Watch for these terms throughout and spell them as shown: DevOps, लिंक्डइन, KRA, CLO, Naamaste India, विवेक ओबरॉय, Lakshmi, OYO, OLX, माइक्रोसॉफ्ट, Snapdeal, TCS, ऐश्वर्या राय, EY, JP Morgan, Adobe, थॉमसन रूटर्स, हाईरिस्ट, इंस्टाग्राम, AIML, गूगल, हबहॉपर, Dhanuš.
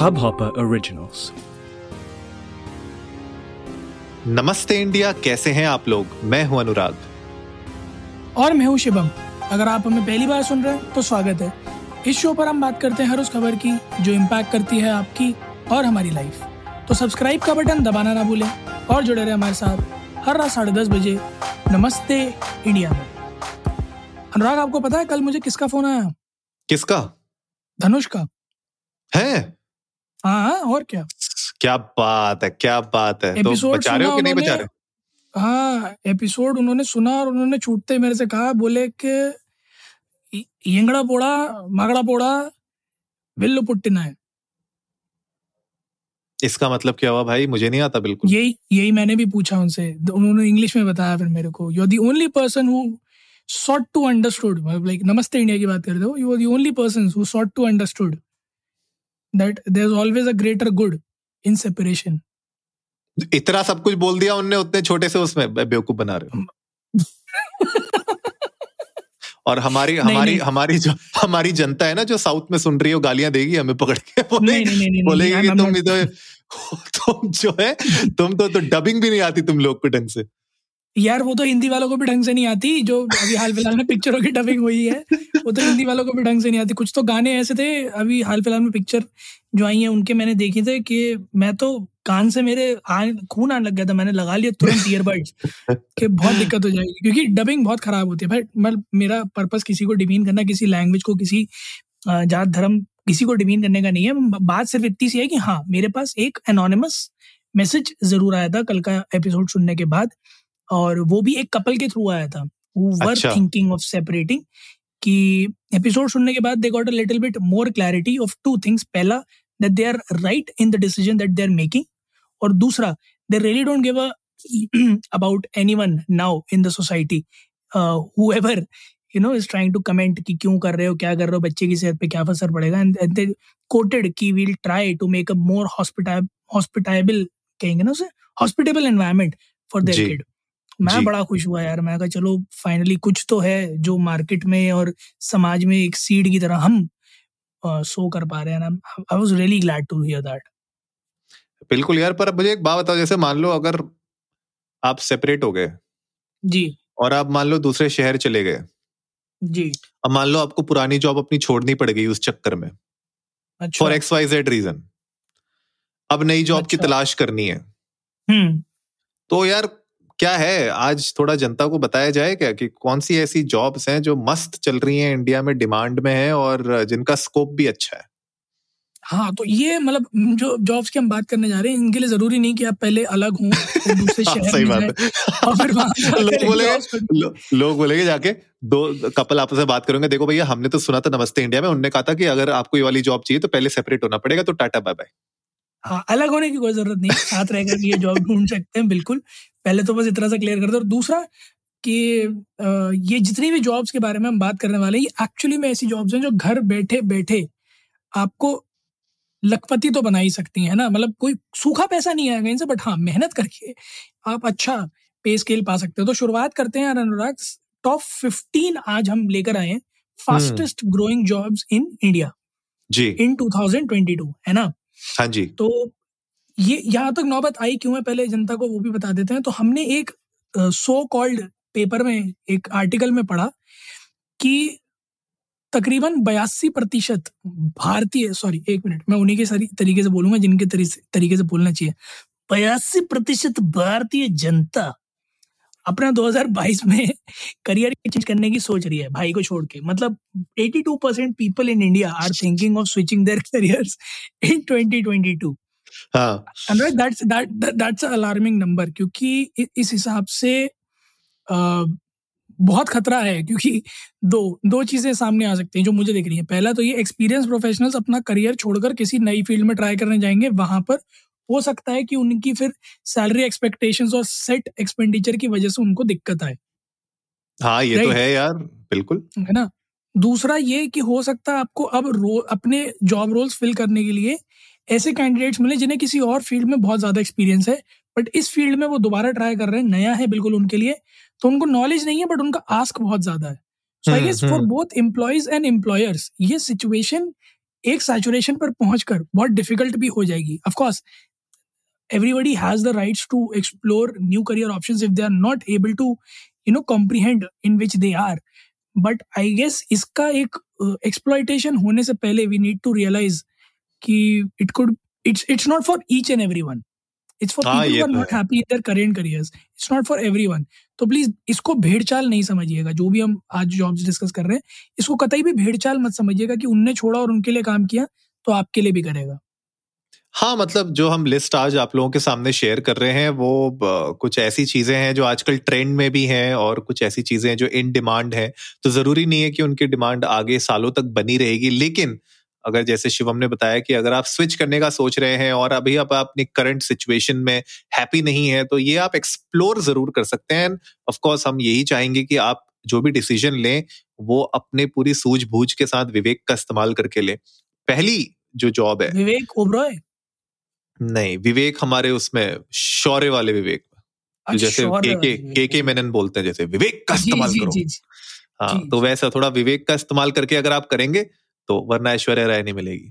हबहॉपर originals. नमस्ते India, कैसे हैं आप लोग? मैं हूं अनुराग और मैं हूं शिवम। अगर आप हमें पहली बार सुन रहे हैं तो स्वागत है। इस शो पर हम बात करते हैं हर उस खबर की जो इम्पैक्ट करती है आपकी और हमारी लाइफ। तो सब्सक्राइब का बटन दबाना ना भूलें और जुड़े रहे हमारे साथ हर रात 10:30 बजे नमस्ते इंडिया में। अनुराग, आपको पता है कल मुझे किसका फोन आया? किसका? धनुष का। है? हाँ, और क्या। क्या बात है, क्या बात है। तो बचा रहे हो कि नहीं बचा रहे? हाँ, एपिसोड उन्होंने सुना और उन्होंने छूटते मेरे से कहा, बोले कि येंगड़ा पोड़ा मागड़ा पोड़ा विल्लू पुट्टिना है। इसका मतलब क्या हुआ भाई? मुझे नहीं आता बिल्कुल। यही मैंने भी पूछा उनसे, उन्होंने इंग्लिश में बताया फिर मेरे को। You are the only person who sort to understood, like नमस्ते इंडिया की बात कर रहे हो, you are the only person who sort to understood that there is always a greater good in separation. इतना सब कुछ बोल दिया उनने उतने छोटे से उसमें बेवकूफ बना रहे हो। और हमारी जनता है ना जो साउथ में सुन रही हो, गालियां देगी हमें पकड़ के, बोलेगी कि तुम इधर तुम जो है तुम तो डबिंग भी नहीं आती तुम लोग को ढंग से। यार वो तो हिंदी वालों को भी ढंग से नहीं आती, जो अभी हाल फिलहाल में पिक्चरों की डबिंग हुई है वो तो हिंदी वालों को भी ढंग से नहीं आती। कुछ तो गाने ऐसे थे अभी हाल फिलहाल में पिक्चर जो आई है उनके मैंने देखे थे कि मैं तो कान से मेरे खून आने लग गया था। मैंने लगा लिया तुरंत ईयरबड्स कि बहुत दिक्कत हो जाएगी, क्योंकि डबिंग बहुत खराब होती है भाई। मेरा पर्पस किसी को डिमीन करना, किसी लैंग्वेज को, किसी जात धर्म, किसी को डिमीन करने का नहीं है। बात सिर्फ इतनी सी है कि हाँ, मेरे पास एक एनोनिमस मैसेज जरूर आया था कल का एपिसोड सुनने के बाद, और वो भी एक कपल के थ्रू आया था who were thinking of separating, कि एपिसोड सुनने के बाद they got a little bit more clarity of two things. पहला that they are right in the decision that they are making, और दूसरा they really don't give a about anyone now in the society, whoever you know is trying to comment कि क्यों कर रहे हो, क्या कर रहे हो, बच्चे की सेहत पे क्या असर पड़ेगा। and they quoted कि we'll try to make a more hospitable कहेंगे ना उसे, hospitable environment for their kid. मैं बड़ा खुश हुआ यार, मैं कहा चलो फाइनली कुछ तो है जो मार्केट में और समाज में एक सीड की तरह हम सो कर पा रहे हैं ना। I was really glad to hear that. बिल्कुल यार, पर अब मुझे एक बात बताओ, जैसे मान लो अगर आप सेपरेट हो गए जी, और आप मान लो दूसरे शहर चले गए जी, अब मान लो आपको पुरानी जॉब अपनी छोड़नी पड़ गई उस चक्कर में for X Y Z reason, अब नई जॉब की तलाश करनी है, तो यार क्या है, आज थोड़ा जनता को बताया जाए क्या कि कौन सी ऐसी जॉब्स हैं जो मस्त चल रही हैं, इंडिया में डिमांड में है और जिनका स्कोप भी अच्छा है। हाँ, तो ये मतलब जो जॉब्स की हम बात करने जा रहे हैं, इनके लिए जरूरी नहीं कि आप पहले अलग हों तो दूसरे शहर में और फिर लोग बोलेंगे जाके दो कपल आपस में बात करेंगे, देखो भैया हमने तो सुना था नमस्ते इंडिया में, उनने कहा था कि अगर आपको ये वाली जॉब चाहिए तो पहले सेपरेट होना पड़ेगा, तो टाटा बाय बाय। हाँ, अलग होने की कोई जरूरत नहीं, साथ रहकर ये जॉब ढूंढ सकते हैं बिल्कुल। पहले तो बस इतना सा क्लियर कर दो। और दूसरा कि ये जितनी भी जॉब्स के बारे में हम बात करने वाले हैं, ये एक्चुअली में ऐसी जॉब्स हैं जो घर बैठे बैठे आपको लखपति तो बना ही सकती है ना। मतलब कोई सूखा पैसा नहीं आएगा इनसे, बट हाँ मेहनत करके आप अच्छा पे स्केल पा सकते हो। तो शुरुआत करते हैं अनुराग, टॉप 15 आज हम लेकर आए हैं fastest growing jobs in India जी इन 2022, है ना। हाँ जी, तो ये यहाँ तक नौबत आई क्यों है पहले जनता को वो भी बता देते हैं। तो हमने एक सो कॉल्ड पेपर में, एक आर्टिकल में पढ़ा कि तकरीबन 82% भारतीय, सॉरी एक मिनट मैं उन्हीं के सारी तरीके से बोलूंगा जिनके तरीके से बोलना चाहिए, 82% भारतीय जनता अपना 2022 में करियर चेंज करने की सोच रही है भाई को छोड़ के। मतलब 82% people in India are thinking of switching their careers in 2022। हाँ, and that's a alarming number, क्योंकि इस हिसाब से बहुत खतरा है, क्योंकि दो चीजें सामने आ सकती हैं जो मुझे दिख रही है। पहला तो ये एक्सपीरियंस प्रोफेशनल्स अपना करियर छोड़कर किसी नई फील्ड में ट्राई करने जाएंगे, वहां पर हो सकता है कि उनकी फिर सैलरी एक्सपेक्टेशंस और सेट एक्सपेंडिचर की वजह से उनको दिक्कत आए। हाँ, ये तो है यार, बिल्कुल है ना। दूसरा ये कि हो सकता है आपको अब अपने जॉब रोल्स फिल करने के लिए ऐसे कैंडिडेट्स मिले जिन्हें किसी और फील्ड में बहुत ज्यादा एक्सपीरियंस है, बट इस फील्ड में वो दोबारा ट्राई कर रहे हैं, नया है बिल्कुल उनके लिए, तो उनको नॉलेज नहीं है बट उनका आस्क बहुत ज्यादा है। So I guess for both employees and employers ये सिचुएशन एक सैचुरेशन पर पहुंचकर बहुत डिफिकल्ट भी हो जाएगी. Of course everybody has the rights to explore new career options if they are not able to you know comprehend in which they are. But I guess इसका एक एक्सप्लॉयटेशन होने से पहले वी नीड टू रियलाइज कि it could it's not for each and everyone. It's for people who are not happy in their current careers. It's not for everyone. तो please इसको भेड़चाल नहीं समझिएगा. जो भी हम आज जॉब्स डिस्कस कर रहे हैं इसको कतई भी भेड़चाल मत समझिएगा कि उनने छोड़ा और उनके लिए काम किया तो आपके लिए भी करेगा. हाँ, मतलब जो हम लिस्ट आज आप लोगों के सामने शेयर कर रहे हैं वो कुछ ऐसी चीज़ें हैं जो आजकल ट्रेंड में भी हैं और कुछ ऐसी चीज़ें हैं जो इन डिमांड हैं. तो ज़रूरी नहीं है कि उनकी डिमांड आगे सालों तक बनी रहेगी, लेकिन अगर जैसे शिवम ने बताया कि अगर आप स्विच करने का सोच रहे हैं और अभी आप अपनी करंट सिचुएशन में हैप्पी नहीं है तो ये आप एक्सप्लोर जरूर कर सकते हैं. ऑफ कोर्स हम यही चाहेंगे कि आप जो भी डिसीजन लें वो अपने पूरी सूझबूझ के साथ विवेक का इस्तेमाल करके लें. पहली जो जॉब है विवेक ओबरॉय नहीं, विवेक हमारे उसमें शौर्य वाले विवेक जैसे के मेनन बोलते हैं, जैसे विवेक का इस्तेमाल करो. हाँ, तो वैसा थोड़ा विवेक का इस्तेमाल करके अगर आप करेंगे तो, वरना ऐश्वर्या राय नहीं मिलेगी.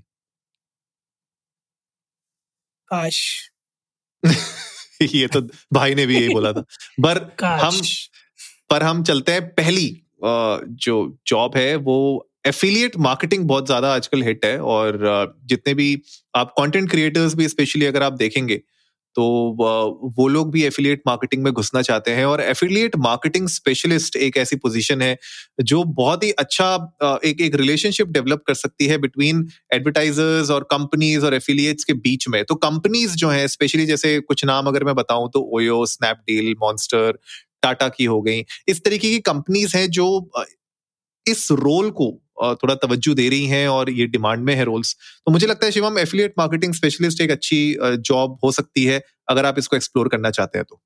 काश. ये तो भाई ने भी यही बोला था. पर हम चलते हैं. पहली जो जॉब है वो एफिलिएट मार्केटिंग बहुत ज्यादा आजकल हिट है और जितने भी आप कंटेंट क्रिएटर्स भी स्पेशली अगर आप देखेंगे तो वो लोग भी एफिलिएट मार्केटिंग में घुसना चाहते हैं. और एफिलिएट मार्केटिंग स्पेशलिस्ट एक ऐसी पोजीशन है जो बहुत ही अच्छा एक रिलेशनशिप डेवलप कर सकती है बिटवीन एडवर्टाइजर्स और कंपनीज और एफिलिएट्स के बीच में. तो कंपनीज जो हैं स्पेशली जैसे कुछ नाम अगर मैं बताऊं तो ओयो, स्नैपडील, मॉन्स्टर, टाटा की हो गई, इस तरीके की कंपनीज हैं जो इस रोल को थोड़ा तवज्जो दे रही हैं और ये डिमांड में है रोल्स. तो मुझे लगता है शिवम एफिलिएट मार्केटिंग स्पेशलिस्ट एक अच्छी जॉब हो सकती है अगर आप इसको एक्सप्लोर करना चाहते हैं तो.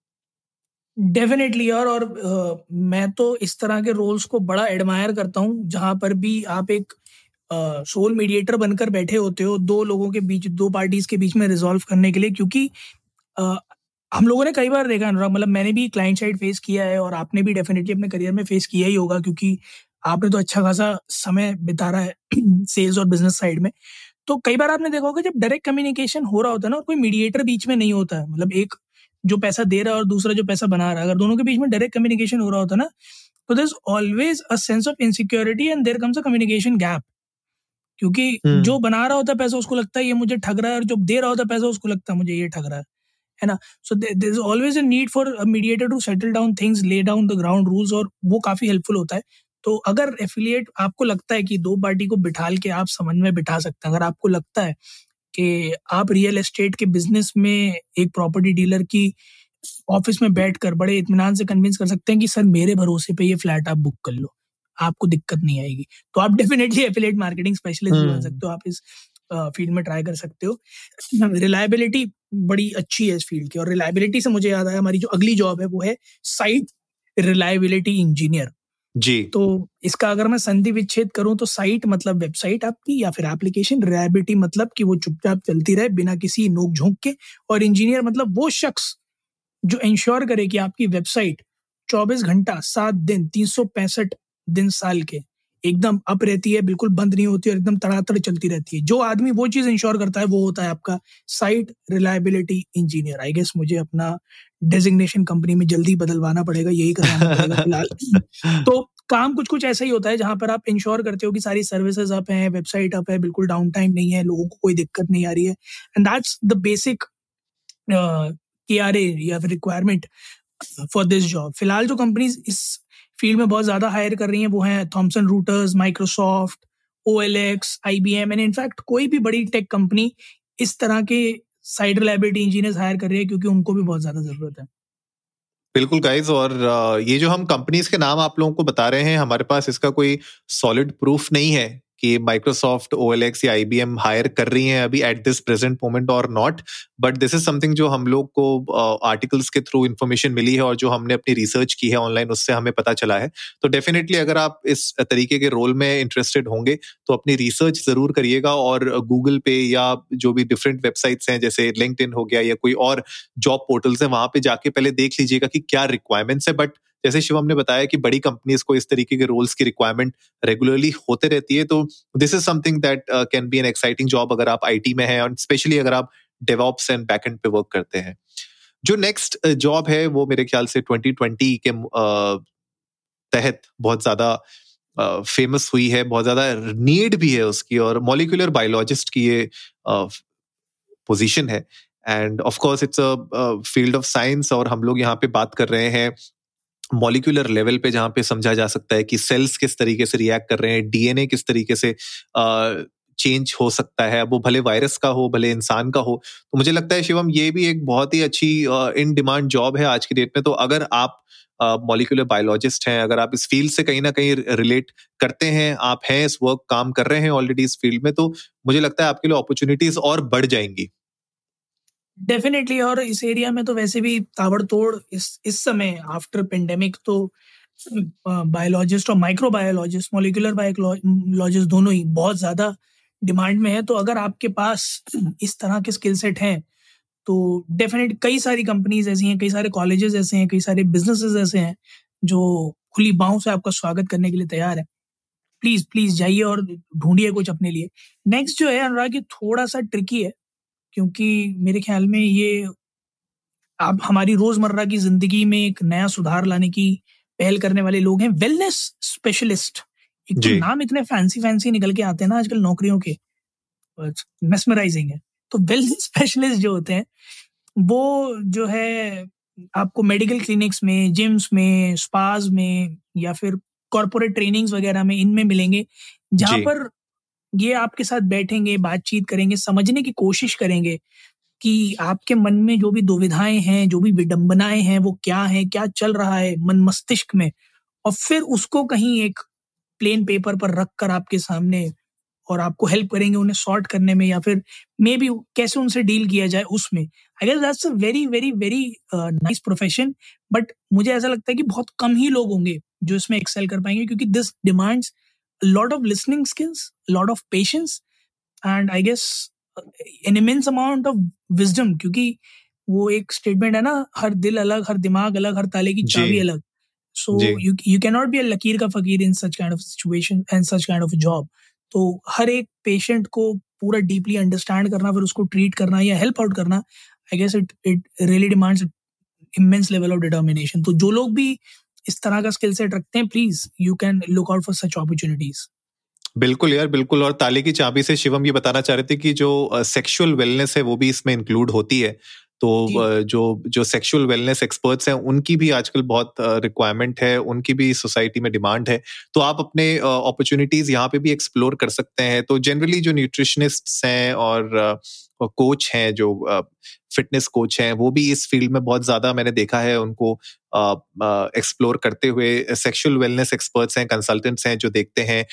डेफिनेटली यार, और मैं तो इस तरह के रोल्स को बड़ा एडमायर करता हूँ जहाँ पर भी आप एक सोल मीडिएटर बनकर बैठे होते हो दो लोगों के बीच, दो पार्टीज के बीच में रिजॉल्व करने के लिए. क्योंकि हम लोगों ने कई बार देखा, मतलब मैंने भी क्लाइंट साइड फेस किया है और आपने भी डेफिनेटली अपने करियर में फेस किया ही होगा क्योंकि आपने तो अच्छा खासा समय बिता रहा है सेल्स और बिजनेस साइड में. तो कई बार आपने देखा होगा जब डायरेक्ट कम्युनिकेशन हो रहा होता है ना और कोई मीडिएटर बीच में नहीं होता है, मतलब एक जो पैसा दे रहा है और दूसरा जो पैसा बना रहा है, अगर दोनों के बीच में डायरेक्ट कम्युनिकेशन हो रहा होता है ना तो there is always a sense of insecurity and there comes a communication gap. क्योंकि जो बना रहा होता है पैसा उसको लगता है ये मुझे ठग रहा है और जो दे रहा होता है पैसा उसको लगता है मुझे ये ठग रहा है ना. So there is always a need for a mediator to settle down things, lay down the ground rules, और वो काफी हेल्पफुल होता है. तो अगर एफिलिएट आपको लगता है कि दो पार्टी को बिठाल के आप समझ में बिठा सकते हैं, अगर आपको लगता है कि आप रियल एस्टेट के बिजनेस में एक प्रॉपर्टी डीलर की ऑफिस में बैठकर बड़े इत्मीनान से कन्विंस कर सकते हैं कि सर मेरे भरोसे पे ये फ्लैट आप बुक कर लो, आपको दिक्कत नहीं आएगी, तो आप डेफिनेटली एफिलिएट मार्केटिंग स्पेशलिस्ट बन सकते हो. आप इस फील्ड में ट्राई कर सकते हो. रिलायबिलिटी बड़ी अच्छी है इस फील्ड की. और रिलायबिलिटी से मुझे याद आया हमारी जो अगली जॉब है वो है साइट रिलायबिलिटी इंजीनियर जी. तो इसका अगर मैं संधि विच्छेद करूं तो साइट मतलब वेबसाइट आपकी या फिर एप्लीकेशन, रिलायबिलिटी मतलब कि वो चुपचाप चलती रहे बिना किसी नोक झोंक के, और इंजीनियर मतलब वो शख्स जो इंश्योर करे कि आपकी वेबसाइट 24 घंटा 7 दिन 365 दिन साल के एकदम अप रहती है, बिल्कुल बंद नहीं होती और एकदम तड़ातड़ चलती रहती है. जो आदमी वो चीज़ इंश्योर करता है वो होता है आपका site reliability engineer. I guess मुझे अपना डेजिग्नेशन कंपनी में जल्दी बदलवाना पड़ेगा, यही कराना पड़ेगा फिलहाल. तो काम कुछ कुछ ऐसा ही होता है जहाँ पर आप इंश्योर करते हो कि सारी सर्विसेज अप हैं, वेबसाइट अप है, बिल्कुल डाउन टाइम नहीं है, लोगों को कोई दिक्कत नहीं आ रही है. And that's the basic KRA या फिर रिक्वायरमेंट फॉर दिस जॉब. फिलहाल जो कंपनीज इस फील्ड में बहुत ज्यादा हायर कर रही हैं वो हैं थॉमसन रूटर्स, माइक्रोसॉफ्ट, OLX, IBM and in fact कोई भी बड़ी टेक कंपनी इस तरह के साइड रिलायबिलिटी इंजीनियर्स हायर कर रही है क्योंकि उनको भी बहुत ज्यादा जरूरत है. बिल्कुल गाइज, और ये जो हम कंपनीज के नाम आप लोगों को बता रहे हैं हमारे पास इसका कोई सॉलिड प्रूफ नहीं है कि माइक्रोसॉफ्ट, OLX या IBM हायर कर रही हैं अभी एट दिस प्रेजेंट मोमेंट और not, but this is something जो हम लोग को आर्टिकल्स के थ्रू इन्फॉर्मेशन मिली है और जो हमने अपनी रिसर्च की है ऑनलाइन उससे हमें पता चला है. तो डेफिनेटली अगर आप इस तरीके के रोल में इंटरेस्टेड होंगे तो अपनी रिसर्च जरूर करिएगा और गूगल पे या जो भी डिफरेंट वेबसाइट्स हैं जैसे लिंक्डइन हो गया या कोई और जॉब पोर्टल्स हैं वहाँ पे जाके पहले देख लीजिएगा कि क्या रिक्वायरमेंट्स है. बट जैसे शिवम ने बताया कि बड़ी कंपनीज को इस तरीके के रोल्स की रिक्वायरमेंट रेगुलरली होते रहती है, तो this is something that can be an exciting job अगर आप आईटी में हैं और स्पेशली अगर आप डेवऑप्स एंड बैकएंड पे वर्क करते हैं। जो नेक्स्ट जॉब है वो मेरे ख्याल से 2020 के तहत बहुत ज्यादा फेमस हुई है, बहुत ज्यादा नीड भी है उसकी, और मॉलिक्यूलर बायोलॉजिस्ट की ये पोजीशन है and of course it's a field of science. और हम लोग यहाँ पे बात कर रहे हैं मॉलिक्यूलर लेवल पे, जहाँ पे समझा जा सकता है कि सेल्स किस तरीके से रिएक्ट कर रहे हैं, डीएनए किस तरीके से चेंज हो सकता है, वो भले वायरस का हो भले इंसान का हो। तो मुझे लगता है शिवम ये भी एक बहुत ही अच्छी इन डिमांड जॉब है आज की डेट में। तो अगर आप मॉलिक्यूलर बायोलॉजिस्ट हैं, अगर आप इस फील्ड से कहीं ना कहीं रिलेट करते हैं, आप हैं इस वर्क काम कर रहे हैं ऑलरेडी इस फील्ड में, तो मुझे लगता है आपके लिए अपॉर्चुनिटीज और बढ़ जाएंगी डेफिनेटली। और इस एरिया में तो वैसे भी ताबड़तोड़ इस समय आफ्टर पेंडेमिक तो बायोलॉजिस्ट और माइक्रोबायोलॉजिस्ट, मॉलिक्यूलर बायोलॉजिस्ट दोनों ही बहुत ज्यादा डिमांड में है। तो अगर आपके पास इस तरह के स्किल सेट हैं तो डेफिनेट कई सारी कंपनीज ऐसी हैं, कई सारे कॉलेजेस ऐसे हैं, कई सारे बिजनेसेस ऐसे हैं जो खुली बाहों से आपका स्वागत करने के लिए तैयार है। प्लीज प्लीज जाइए और ढूंढिए कुछ अपने लिए। नेक्स्ट जो है अनुराग, ये थोड़ा सा ट्रिकी है क्योंकि मेरे ख्याल में ये आप हमारी रोजमर्रा की जिंदगी में एक नया सुधार लाने की पहल करने वाले लोग हैं, वेलनेस स्पेशलिस्ट। एक तो नाम इतने फैंसी फैंसी निकल के आते हैं ना आजकल नौकरियों के, मेस्मराइजिंग है। तो वेलनेस स्पेशलिस्ट जो होते हैं वो जो है आपको मेडिकल क्लिनिक्स में, जिम्स में, स्पाज में या फिर कॉर्पोरेट ट्रेनिंग्स वगैरह में, इनमें मिलेंगे, जहां पर ये आपके साथ बैठेंगे, बातचीत करेंगे, समझने की कोशिश करेंगे कि आपके मन में जो भी दुविधाएं हैं, जो भी विडंबनाएं हैं वो क्या है, क्या चल रहा है मन मस्तिष्क में, और फिर उसको कहीं एक प्लेन पेपर पर रख कर आपके सामने और आपको हेल्प करेंगे उन्हें सॉर्ट करने में या फिर मे बी कैसे उनसे डील किया जाए उसमें। I guess that's a very very very nice profession, but मुझे ऐसा लगता है कि बहुत कम ही लोग होंगे जो इसमें एक्सेल कर पाएंगे क्योंकि this demands lot of listening skills, lot of patience, and I guess an immense amount of wisdom, क्योंकि वो एक स्टेटमेंट है ना, हर दिल अलग, हर दिमाग अलग, हर ताले की चाबी अलग। So you cannot be a लकीर का फकीर in such kind of situation and such kind of a job. तो हर एक पेशेंट को पूरा डीपली अंडरस्टैंड करना, फिर उसको ट्रीट करना या हेल्प आउट करना, I guess it really demands immense level of determination. तो जो लोग भी इस तरह का स्किल सेट रखते हैं, please you can look out for such opportunities. बिल्कुल यार, बिल्कुल। और ताले की चाबी से शिवम ये बताना चाह रहे थे कि जो सेक्सुअल वेलनेस है वो भी इसमें इंक्लूड होती है। तो जो सेक्सुअल वेलनेस एक्सपर्ट्स हैं उनकी भी आजकल बहुत रिक्वायरमेंट है, उनकी भी सोसाइटी में डिमांड है। तो आप अपने अपॉर्चुनिटीज यहाँ पे भी एक्सप्लोर कर सकते हैं। तो जनरली जो न्यूट्रिशनिस्ट्स हैं और कोच हैं, जो फिटनेस कोच हैं, वो भी इस फील्ड में बहुत ज्यादा मैंने देखा है उनको एक्सप्लोर करते हुए। सेक्सुअल वेलनेस एक्सपर्ट्स हैं, कंसल्टेंट्स हैं जो देखते हैं,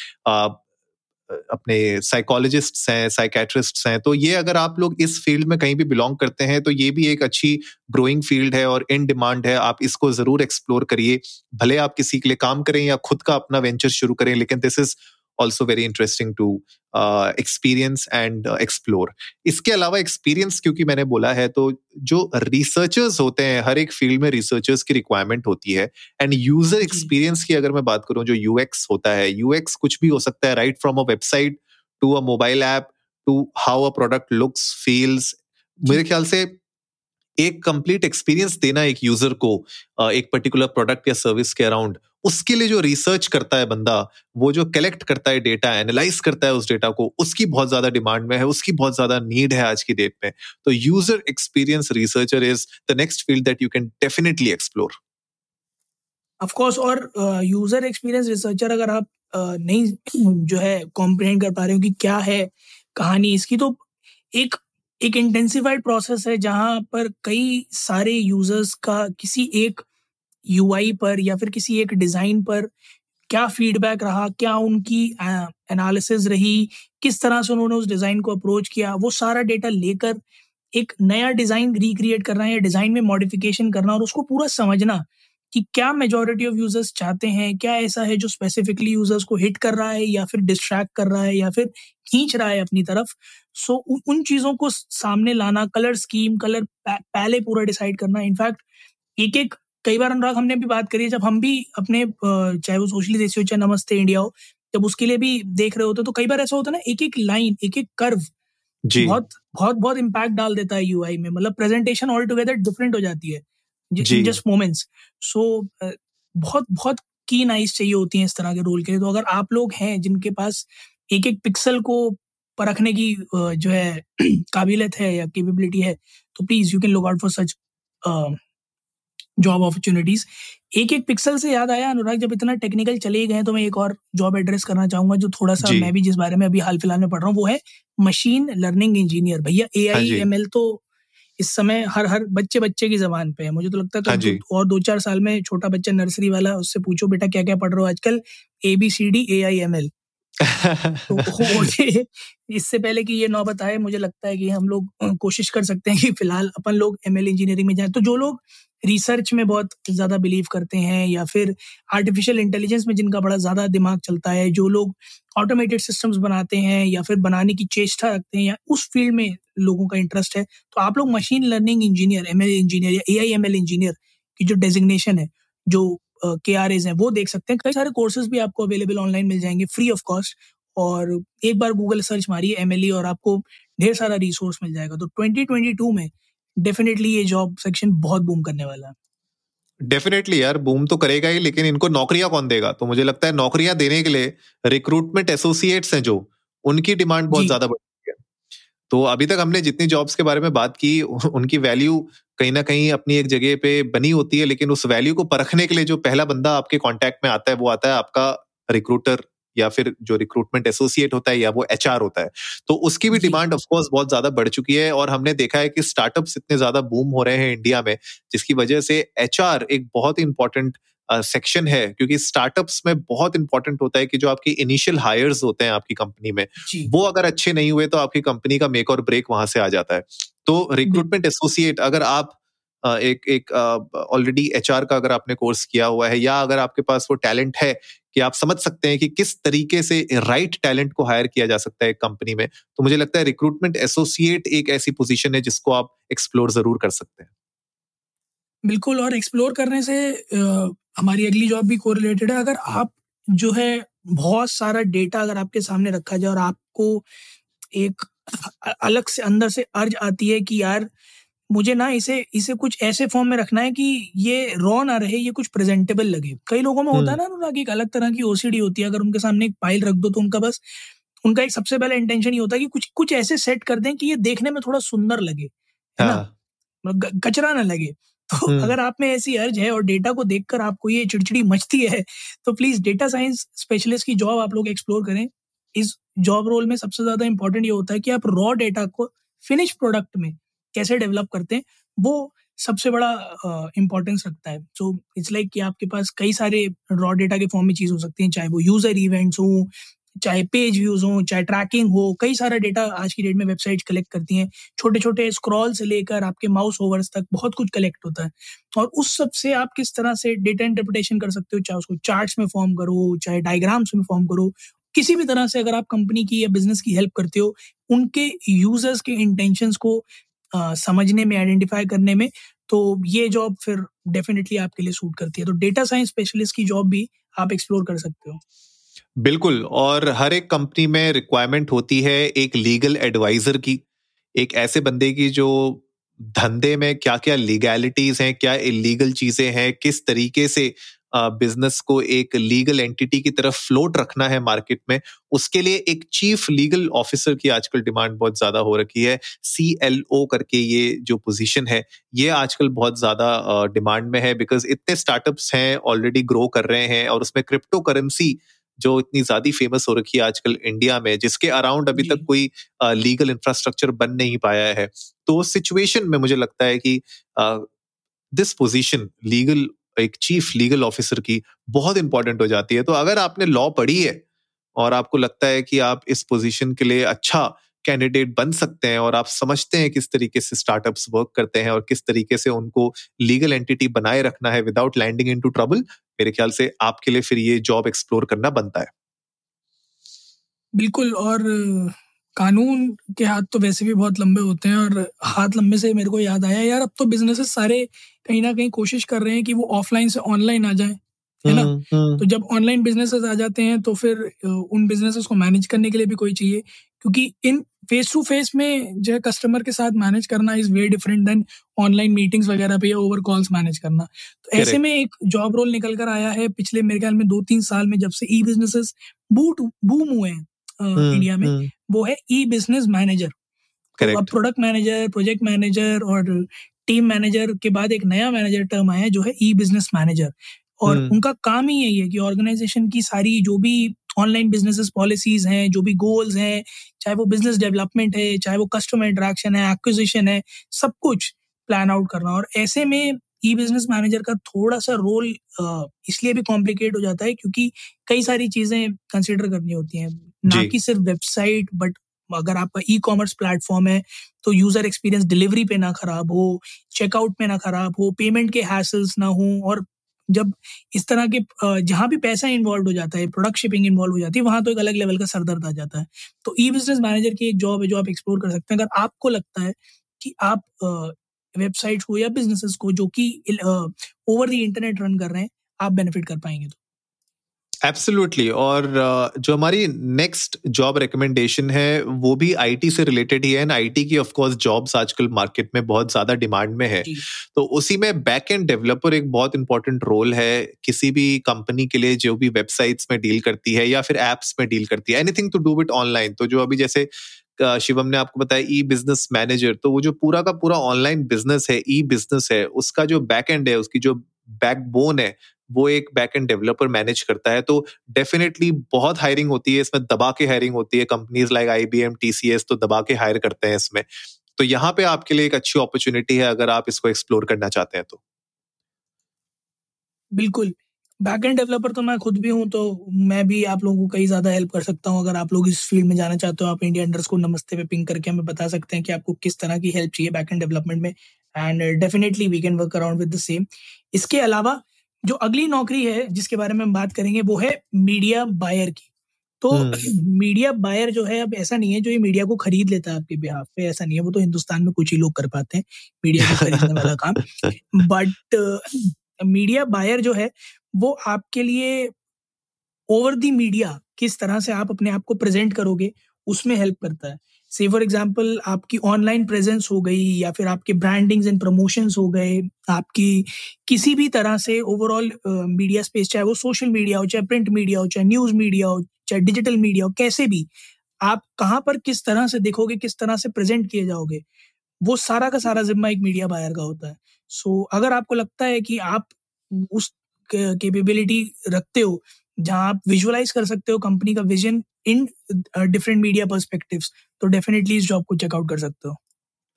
अपने साइकोलॉजिस्ट्स हैं, साइकेट्रिस्ट्स हैं। तो ये अगर आप लोग इस फील्ड में कहीं भी बिलोंग करते हैं तो ये भी एक अच्छी ग्रोइंग फील्ड है और इन डिमांड है। आप इसको जरूर एक्सप्लोर करिए, भले आप किसी के लिए काम करें या खुद का अपना वेंचर शुरू करें, लेकिन this is also very interesting to experience and explore. इसके अलावा experience क्योंकि मैंने बोला है, तो जो researchers होते हैं, हर एक field में researchers की requirement होती है। and user experience की अगर मैं बात करूँ, जो UX होता है, UX कुछ भी हो सकता है, right from a website to a mobile app to how a product looks, feels. मेरे ख्याल से एक कंप्लीट एक्सपीरियंस देना एक यूजर को एक पर्टिकुलर प्रोडक्ट या सर्विस के अराउंड, उसके लिए जो रिसर्च करता है बंदा, वो जो कलेक्ट करता है डेटा, एनालाइज करता है उस डेटा को, उसकी बहुत ज्यादा डिमांड में है, उसकी बहुत ज्यादा नीड है आज की डेट में। तो user experience researcher is the next field that you can definitely explore, of course. और यूजर एक्सपीरियंस रिसर्चर अगर आप नहीं जो है कॉम्प्रिहेंड कर पा रहे हो कि क्या है कहानी इसकी, तो एक इंटेंसिफाइड प्रोसेस है जहां पर कई सारे यूजर्स का किसी एक यूआई पर या फिर किसी एक डिजाइन पर क्या फीडबैक रहा, क्या उनकी एनालिसिस रही, किस तरह से उन्होंने उस डिजाइन को अप्रोच किया, वो सारा डेटा लेकर एक नया डिजाइन रिक्रिएट करना या डिजाइन में मॉडिफिकेशन करना और उसको पूरा समझना कि क्या मेजॉरिटी ऑफ यूजर्स चाहते हैं, क्या ऐसा है जो स्पेसिफिकली यूजर्स को हिट कर रहा है या फिर डिस्ट्रैक्ट कर रहा है या फिर खींच रहा है अपनी तरफ। सो उन चीजों को सामने लाना, कलर स्कीम, कलर पैले पूरा डिसाइड करना, इनफैक्ट एक एक कई बार अनुराग हमने भी बात करी है, जब हम भी अपने चाहे वो सोशली रेशियो चाहे नमस्ते इंडिया हो, जब उसके लिए भी देख रहे होते तो कई बार ऐसा होता है ना, एक एक लाइन एक एक कर्व बहुत इम्पैक्ट डाल देता है यूआई में, मतलब प्रेजेंटेशन ऑल टुगेदर डिफरेंट हो जाती है जस्ट मोमेंट्स। सो बहुत कीन आइज चाहिए होती हैं इस तरह के रोल के लिए। तो अगर आप लोग हैं जिनके पास एक एक पिक्सल को परखने की जो है काबिलियत है या कैपेबिलिटी है, तो please you can look out for such job opportunities. एक एक पिक्सल से याद आया अनुराग, जब इतना टेक्निकल चले गए तो मैं एक और जॉब एड्रेस करना चाहूंगा जो थोड़ा सा मैं भी, जिस बारे में अभी हाल फिलहाल में पढ़ रहा हूँ, वो है मशीन लर्निंग इंजीनियर। भैया एआई एमएल तो इस समय हर बच्चे बच्चे की जबान पे है। मुझे तो लगता है तो और 2-4 साल में छोटा बच्चा नर्सरी वाला, उससे पूछो बेटा क्या क्या पढ़ रहे हो आजकल, ABCD AIML। तो इससे पहले कि ये नौ बताए, मुझे लगता है कि हम लोग कोशिश कर सकते हैं कि फिलहाल अपन लोग ML इंजीनियरिंग में जाए। तो जो लोग रिसर्च में बहुत ज्यादा बिलीव करते हैं या फिर आर्टिफिशियल इंटेलिजेंस में जिनका बड़ा ज्यादा दिमाग चलता है, जो लोग ऑटोमेटेड सिस्टम्स बनाते हैं या फिर बनाने की चेष्टा रखते हैं या उस फील्ड में लोगों का इंटरेस्ट है, तो आप लोग machine learning engineer ML engineer या AIML इंजीनियर की जो डेजिग्नेशन है, जो KRAs हैं, वो देख सकते हैं। कई सारे कोर्सेज भी आपको अवेलेबल ऑनलाइन मिल जाएंगे फ्री ऑफ कॉस्ट, और एक बार गूगल सर्च मारिए MLE और आपको ढेर सारा रिसोर्स मिल जाएगा। तो 2022 में डेफिनेटली ये जॉब सेक्शन बहुत बूम करने वाला है। डेफिनेटली यार, बूम तो करेगा ही, लेकिन इनको नौकरियां कौन देगा? तो मुझे लगता है नौकरियां देने के लिए रिक्रूटमेंट एसोसिएट्स हैं, जो उनकी डिमांड बहुत ज्यादा बढ़ी है। तो अभी तक हमने जितनी जॉब्स के बारे में बात की, उनकी वैल्यू कहीं ना कहीं अपनी एक जगह पे बनी होती है, लेकिन उस वैल्यू को परखने के लिए जो पहला बंदा आपके कॉन्टैक्ट में आता है, वो आता है आपका रिक्रूटर या फिर जो रिक्रूटमेंट एसोसिएट होता है या वो HR होता है। तो उसकी भी डिमांड ऑफ कोर्स बहुत ज्यादा बढ़ चुकी है, और हमने देखा है कि स्टार्टअप्स इतने ज्यादा बूम हो रहे हैं इंडिया में, जिसकी वजह से HR एक बहुत ही इंपॉर्टेंट सेक्शन है, क्योंकि स्टार्टअप्स में बहुत इंपॉर्टेंट होता है कि जो आपकी इनिशियल हायर्स होते हैं आपकी कंपनी में, वो अगर अच्छे नहीं हुए तो आपकी कंपनी का मेक और ब्रेक वहां से आ जाता है। तो रिक्रूटमेंट एसोसिएट, अगर आप एक ऑलरेडी HR का अगर आपने कोर्स किया हुआ है, या अगर आपके पास वो टैलेंट है कि आप समझ सकते हैं कि किस तरीके से राइट टैलेंट को हायर किया जा सकता है एक कंपनी में, तो मुझे लगता है रिक्रूटमेंट एसोसिएट एक ऐसी पोजीशन है जिसको आप एक्सप्लोर जरूर कर सकते हैं। बिल्कुल, और एक्सप्लोर करने से हमारी अगली जॉब भी कोरिलेटेड है। अगर आप जो है बहुत सारा डेटा अगर आपके सामने रखा जाए और आपको एक अलग से अंदर से अर्ज आती है कि यार मुझे ना इसे कुछ ऐसे फॉर्म में रखना है कि ये रॉ ना रहे, ये कुछ प्रेजेंटेबल लगे। कई लोगों में होता है ना अनुराग, एक अलग तरह की OCD होती है। अगर उनके सामने एक फाइल रख दो तो उनका एक सबसे पहला इंटेंशन ये होता है कि कुछ ऐसे सेट कर दें कि ये देखने में थोड़ा सुंदर लगे, है ना, मतलब कचरा ना लगे। तो अगर आप में ऐसी अर्ज है और डेटा को देखकर आपको ये चिड़चिड़ी मचती है, तो प्लीज डेटा साइंस स्पेशलिस्ट की जॉब आप लोग एक्सप्लोर करें। इस जॉब रोल में सबसे ज्यादा इंपॉर्टेंट ये होता है कि आप रॉ डेटा को फिनिश प्रोडक्ट में कैसे डेवलप करते हैं, वो सबसे बड़ा इम्पोर्टेंस रखता है। सो इट्स लाइक कि आपके पास कई सारे रॉ डेटा के फॉर्म में चीज हो सकती हैं, चाहे वो यूजर इवेंट्स हो, चाहे पेज व्यूज हो, चाहे ट्रैकिंग हो। कई सारा डेटा आज की डेट में वेबसाइट कलेक्ट करती हैं, छोटे छोटे स्क्रॉल से लेकर आपके माउस ओवर्स तक बहुत कुछ कलेक्ट होता है, और उस सब से आप किस तरह से डेटा इंटरप्रिटेशन कर सकते हो, चाहे उसको चार्ट्स में फॉर्म करो, चाहे डायग्राम्स में फॉर्म करो, किसी भी तरह से अगर आप कंपनी की या बिजनेस की हेल्प करते हो उनके यूजर्स के इंटेंशंस को समझने में, आइडेंटिफाई करने में, तो ये जॉब फिर डेफिनेटली आपके लिए सूट करती है। तो डेटा साइंस स्पेशलिस्ट की जॉब भी आप एक्सप्लोर कर सकते हो। बिल्कुल, और हर एक कंपनी में रिक्वायरमेंट होती है एक लीगल एडवाइजर की, एक ऐसे बंदे की जो धंधे में क्या क्या लीगैलिटीज हैं, क्या इलीगल चीजें हैं, किस तरीके से बिजनेस को एक लीगल एंटिटी की तरफ फ्लोट रखना है मार्केट में, उसके लिए एक चीफ लीगल ऑफिसर की आजकल डिमांड बहुत ज्यादा हो रखी है। CLO करके ये जो पोजीशन है, ये आजकल बहुत ज्यादा डिमांड में है, बिकॉज इतने स्टार्टअप्स हैं ऑलरेडी ग्रो कर रहे हैं, और उसमें क्रिप्टो करेंसी जो इतनी ज्यादा फेमस हो रखी है आजकल इंडिया में, जिसके अराउंड अभी तक कोई लीगल इंफ्रास्ट्रक्चर बन नहीं पाया है। तो उस सिचुएशन में मुझे लगता है कि दिस पोजीशन लीगल, एक चीफ लीगल ऑफिसर की, बहुत इंपॉर्टेंट हो जाती है। तो अगर आपने लॉ पढ़ी है और आपको लगता है कि आप इस पोजीशन के लिए अच्छा कैंडिडेट बन सकते हैं, और आप समझते हैं किस तरीके से स्टार्टअप्स वर्क करते हैं और किस तरीके से उनको लीगल एंटिटी बनाए रखना है विदाउट लैंडिंग इनटू ट्रबल, मेरे ख्याल से आपके लिए फिर ये जॉब एक्सप्लोर करना बनता है। बिल्कुल, और कानून के हाथ तो वैसे भी बहुत लंबे होते हैं और हाथ लंबे से मेरे को याद आया यार, अब तो बिजनेसेस सारे कहीं ना कहीं कोशिश कर रहे हैं कि वो ऑफलाइन से ऑनलाइन आ जाए, है ना। तो जब ऑनलाइन बिजनेसेस आ जाते हैं तो फिर उन बिजनेसेस को मैनेज करने के लिए भी कोई चाहिए, क्योंकि इन फेस टू फेस में जो है कस्टमर के साथ मैनेज करना is way different than online meetings वगैरह पे या ओवर कॉल्स मैनेज करना। तो ऐसे में एक जॉब रोल निकल कर आया है पिछले मेरे ख्याल में 2-3 साल में, जब से ई बिजनेसेस बूम हुए हैं इंडिया में, वो है ई बिजनेस मैनेजर। अब प्रोडक्ट मैनेजर, प्रोजेक्ट मैनेजर और टीम मैनेजर के बाद एक नया मैनेजर टर्म आया है जो है ई बिजनेस मैनेजर, और उनका काम ही यही है कि ऑर्गेनाइजेशन की सारी जो भी ऑनलाइन बिजनेसेस पॉलिसीज हैं, जो भी गोल्स हैं, चाहे वो बिजनेस डेवलपमेंट है, चाहे वो कस्टमर इंटरेक्शन है, एक्विजिशन है, सब कुछ प्लान आउट करना। और ऐसे में ई बिजनेस मैनेजर का थोड़ा सा रोल इसलिए भी कॉम्प्लिकेट हो जाता है क्योंकि कई सारी चीजें कंसिडर करनी होती हैं, ना कि सिर्फ वेबसाइट, बट अगर आपका ई कॉमर्स प्लेटफॉर्म है तो यूजर एक्सपीरियंस डिलीवरी पे ना खराब हो, चेकआउट पे ना खराब हो, पेमेंट के हैसल्स ना हो। और जब इस तरह के जहाँ भी पैसा इन्वॉल्व हो जाता है, प्रोडक्ट शिपिंग इन्वॉल्व हो जाती है, वहाँ तो एक अलग लेवल का सरदर्द आ जाता है। तो ई बिजनेस मैनेजर की एक जॉब है जो आप एक्सप्लोर कर सकते हैं अगर आपको लगता है कि आप वेबसाइट्स को या बिजनेसेस को जो कि ओवर द इंटरनेट रन कर रहे हैं आप बेनिफिट कर पाएंगे तो। एब्सोल्युटली। और जो हमारी नेक्स्ट जॉब रिकमेंडेशन है वो भी आईटी से रिलेटेड ही है, एंड आईटी की ऑफ कोर्स जॉब्स आजकल मार्केट में बहुत ज्यादा डिमांड में है, तो उसी में बैक एंड डेवलपर एक बहुत इंपॉर्टेंट रोल है किसी भी कंपनी के लिए जो भी वेबसाइट्स में डील करती है या फिर एप्स में डील करती है, anything to do with online. तो जो अभी जैसे शिवम ने आपको बताया ई बिजनेस मैनेजर, तो वो जो पूरा का पूरा ऑनलाइन बिजनेस है, ई बिजनेस है, उसका जो बैक एंड है, उसकी जो बैकबोन है, वो एक बैक एंड डेवलपर मैनेज करता है। तो डेफिनेटली बहुत हायरिंग होती है इसमें, दबा के हायरिंग होती है, कंपनीज लाइक IBM TCS तो दबा के हायर करते हैं इसमें। तो यहाँ पे आपके लिए एक अच्छी अपॉर्चुनिटी है अगर आप इसको एक्सप्लोर करना चाहते हैं तो। बिल्कुल, बैक एंड डेवलपर तो मैं खुद भी हूँ, तो मैं भी आप लोगों को कई ज्यादा हेल्प कर सकता हूँ। अगर आप लोग इस फील्ड में जाना चाहते हो, आप India_Namaste पे पिंग करके हमें बता सकते हैं कि आपको किस तरह की हेल्प चाहिए बैक एंड डेवलपमेंट में, and definitely we can work around with the same. इसके अलावा जो अगली नौकरी है जिसके बारे में हम बात करेंगे वो है मीडिया बायर की। तो मीडिया बायर जो है, अब ऐसा नहीं है जो ये मीडिया को खरीद लेता है आपके बिहाफ पे, ऐसा नहीं है, वो तो हिंदुस्तान में कुछ ही लोग कर पाते हैं मीडिया को खरीदने वाला काम। बट मीडिया बायर जो है वो आपके लिए ओवर दी मीडिया किस तरह से आप अपने आप को प्रेजेंट करोगे उसमें हेल्प करता है। से फॉर एग्जाम्पल आपकी ऑनलाइन प्रेजेंस हो गई, या फिर आपके ब्रांडिंग्स एंड प्रमोशंस हो गए, आपकी किसी भी तरह से ओवरऑल मीडिया स्पेस, चाहे वो सोशल मीडिया हो, चाहे प्रिंट मीडिया हो, चाहे न्यूज़ मीडिया हो, चाहे डिजिटल मीडिया हो, कैसे भी आप कहाँ पर किस तरह से दिखोगे, किस तरह से प्रेजेंट किए जाओगे, वो सारा का सारा जिम्मा एक मीडिया बायर का होता है। सो अगर आपको लगता है कि आप उस कैपेबिलिटी रखते हो जहाँ आप विजुअलाइज कर सकते हो कंपनी का vision in different media perspectives, तो डेफिनेटली इस जॉब को चेकआउट कर सकते हो।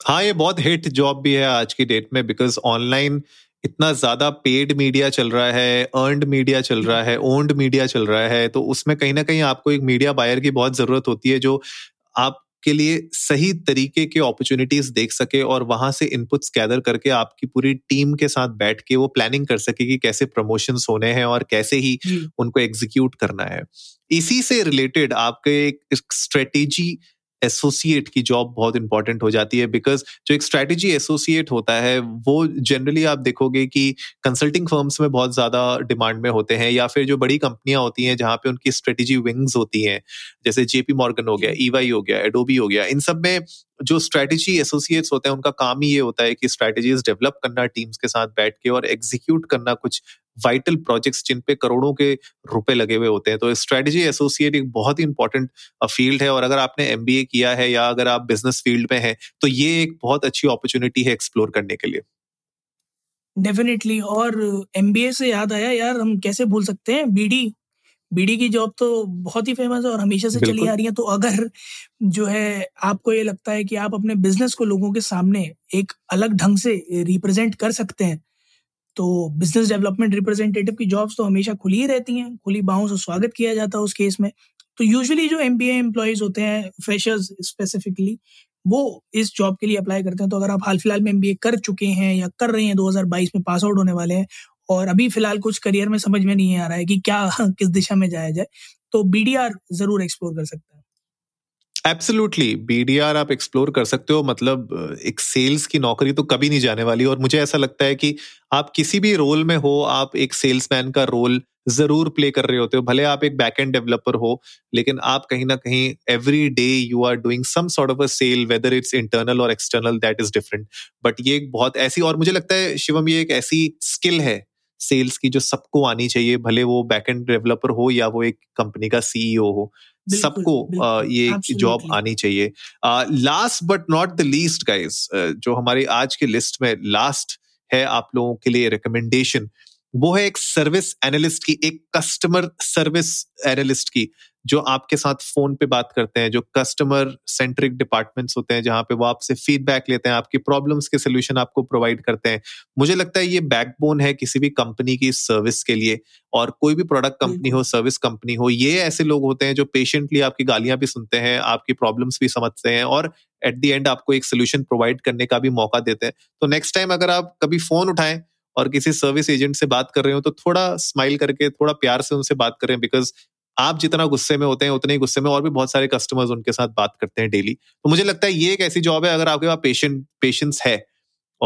हाँ, ये बहुत हिट जॉब भी है आज की डेट में, बिकॉज ऑनलाइन इतना ज्यादा पेड मीडिया चल रहा है, अर्नड मीडिया चल रहा है, ओन्ड मीडिया चल रहा है, तो उसमें कहीं ना कहीं आपको एक मीडिया बायर की बहुत जरूरत होती है जो आपके लिए सही तरीके के अपॉर्चुनिटीज देख सके और वहां से इनपुट्स गैदर करके आपकी पूरी टीम के साथ बैठ के वो प्लानिंग कर सके कि कैसे प्रमोशंस होने हैं और कैसे ही उनको एग्जीक्यूट करना है। इसी से रिलेटेड आपके एक स्ट्रेटेजी एसोसिएट की जॉब बहुत इंपॉर्टेंट हो जाती है, बिकॉज जो एक स्ट्रेटेजी एसोसिएट होता है वो जनरली आप देखोगे कि कंसल्टिंग फर्म्स में बहुत ज्यादा डिमांड में होते हैं, या फिर जो बड़ी कंपनियां होती हैं जहाँ पे उनकी स्ट्रेटेजी विंग्स होती हैं, जैसे JP Morgan हो गया, EY हो गया, एडोबी हो गया, इन सब में जो स्ट्रेटेजी एसोसिएट्स होते हैं उनका काम ही ये होता है कि स्ट्रेटेजीज डेवलप करना टीम्स के साथ बैठ के और एग्जीक्यूट करना कुछ वाइटल प्रोजेक्ट्स जिन पे करोड़ों के रुपए लगे हुए होते हैं। तो स्ट्रेटेजी एसोसिएट एक बहुत ही इंपॉर्टेंट फील्ड है, और अगर आपने MBA किया है या अगर आप बिजनेस फील्ड में हैं तो ये एक बहुत अच्छी अपॉर्चुनिटी है एक्सप्लोर करने के लिए। डेफिनेटली। और MBA से याद आया यार, हम कैसे भूल सकते हैं बीडी की जॉब तो बहुत ही फेमस है और हमेशा से चली आ रही है। तो अगर जो है आपको ये लगता है कि आप अपने बिजनेस को लोगों के सामने एक अलग ढंग से रिप्रेजेंट कर सकते हैं, तो बिजनेस डेवलपमेंट रिप्रेजेंटेटिव की जॉब्स तो हमेशा खुली ही रहती हैं, खुली बाहों से स्वागत किया जाता है उस केस में। तो यूजुअली जो MBA एम्प्लॉयज होते हैं, फ्रेशर्स स्पेसिफिकली, वो इस जॉब के लिए अप्लाई करते हैं। तो अगर आप हाल फिलहाल में MBA कर चुके हैं या कर रहे हैं, 2022 में पास आउट होने वाले हैं और अभी फिलहाल कुछ करियर में समझ में नहीं आ रहा है कि क्या किस दिशा में जाया जाए, तो BDR जरूर एक्सप्लोर कर सकते हैं। एब्सोल्युटली BDR आप एक्सप्लोर कर सकते हो, मतलब एक सेल्स की नौकरी तो कभी नहीं जाने वाली, और मुझे ऐसा लगता है कि आप किसी भी रोल में हो, आप एक सेल्समैन का रोल जरूर प्ले कर रहे होते हो, भले आप एक बैकएंड डेवलपर हो, लेकिन आप कहीं ना कहीं every day you are doing some sort of a sale, whether it's internal और external, that is different. But ये एक बहुत ऐसी, और मुझे लगता है शिवम ये एक ऐसी स्किल है सेल्स की जो सबको आनी चाहिए, भले वो बैकएंड डेवलपर हो या वो एक कंपनी का CEO हो, सबको ये जॉब आनी चाहिए. Last but not the least guys, जो हमारे आज की लिस्ट में लास्ट है आप लोगों के लिए रिकमेंडेशन, वो है एक सर्विस एनालिस्ट की, एक कस्टमर सर्विस एनालिस्ट की, जो आपके साथ फोन पे बात करते हैं, जो कस्टमर सेंट्रिक डिपार्टमेंट्स होते हैं जहाँ पे वो आपसे फीडबैक लेते हैं, आपकी प्रॉब्लम्स के सोल्यूशन आपको प्रोवाइड करते हैं. मुझे लगता है ये बैकबोन है किसी भी कंपनी की सर्विस के लिए, और कोई भी प्रोडक्ट कंपनी हो, सर्विस कंपनी हो, ये ऐसे लोग होते हैं जो पेशेंटली आपकी गालियां भी सुनते हैं, आपकी प्रॉब्लम्स भी समझते हैं, और एट द एंड आपको एक सोल्यूशन प्रोवाइड करने का भी मौका देते हैं. तो नेक्स्ट टाइम अगर आप कभी फोन उठाएं और किसी सर्विस एजेंट से बात कर रहे हो, तो थोड़ा स्माइल करके, थोड़ा प्यार से उनसे बात करें, बिकॉज आप जितना गुस्से में होते हैं उतने ही गुस्से में और भी बहुत सारे कस्टमर्स उनके साथ बात करते हैं डेली. तो मुझे लगता है ये एक ऐसी जॉब है, अगर आपके पास पेशेंस है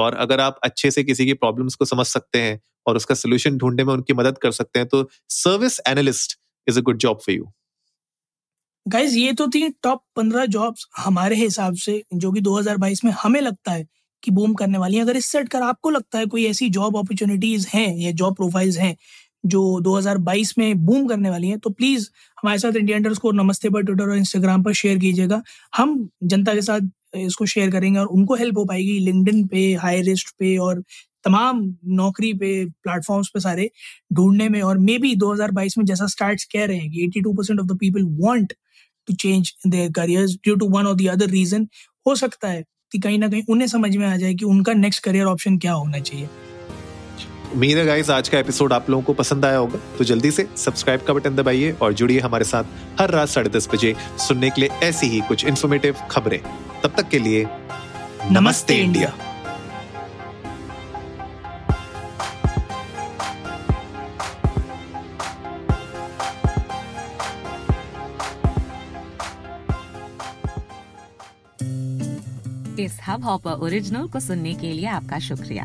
और अगर आप अच्छे से किसी की प्रॉब्लम्स को समझ सकते हैं और उसका सोल्यूशन ढूंढने में उनकी मदद कर सकते हैं, तो service analyst is a good job for you guys. ये तो थी टॉप 15 जॉब्स हमारे हिसाब से जो कि 2022 में हमें लगता है कि बूम करने वाली है. अगर इससे हटकर आपको लगता है कोई ऐसी जॉब अपॉर्चुनिटीज हैं या जॉब प्रोफाइल्स हैं जो 2022 में बूम करने वाली हैं, तो प्लीज़ हमारे साथ India_Namaste पर ट्विटर और इंस्टाग्राम पर शेयर कीजिएगा. हम जनता के साथ इसको शेयर करेंगे और उनको हेल्प हो पाएगी लिंक्डइन पे, हाईरिस्ट पे और तमाम नौकरी पे प्लेटफॉर्म्स पे सारे ढूंढने में. और मे बी 2022 में जैसा स्टार्ट कह रहे हैं कि 82% of the people want to change their careers due to one और द अदर रीजन, हो सकता है कि कहीं ना कहीं उन्हें समझ में आ जाए कि उनका नेक्स्ट करियर ऑप्शन क्या होना चाहिए. उम्मीद है गाइस आज का एपिसोड आप लोगों को पसंद आया होगा, तो जल्दी से सब्सक्राइब का बटन दबाइए और जुड़िए हमारे साथ हर रात 10:30 बजे सुनने के लिए ऐसी ही कुछ इन्फॉर्मेटिव खबरें. तब तक के लिए नमस्ते इंडिया. इस हबहॉपर ओरिजिनल को सुनने के लिए आपका शुक्रिया.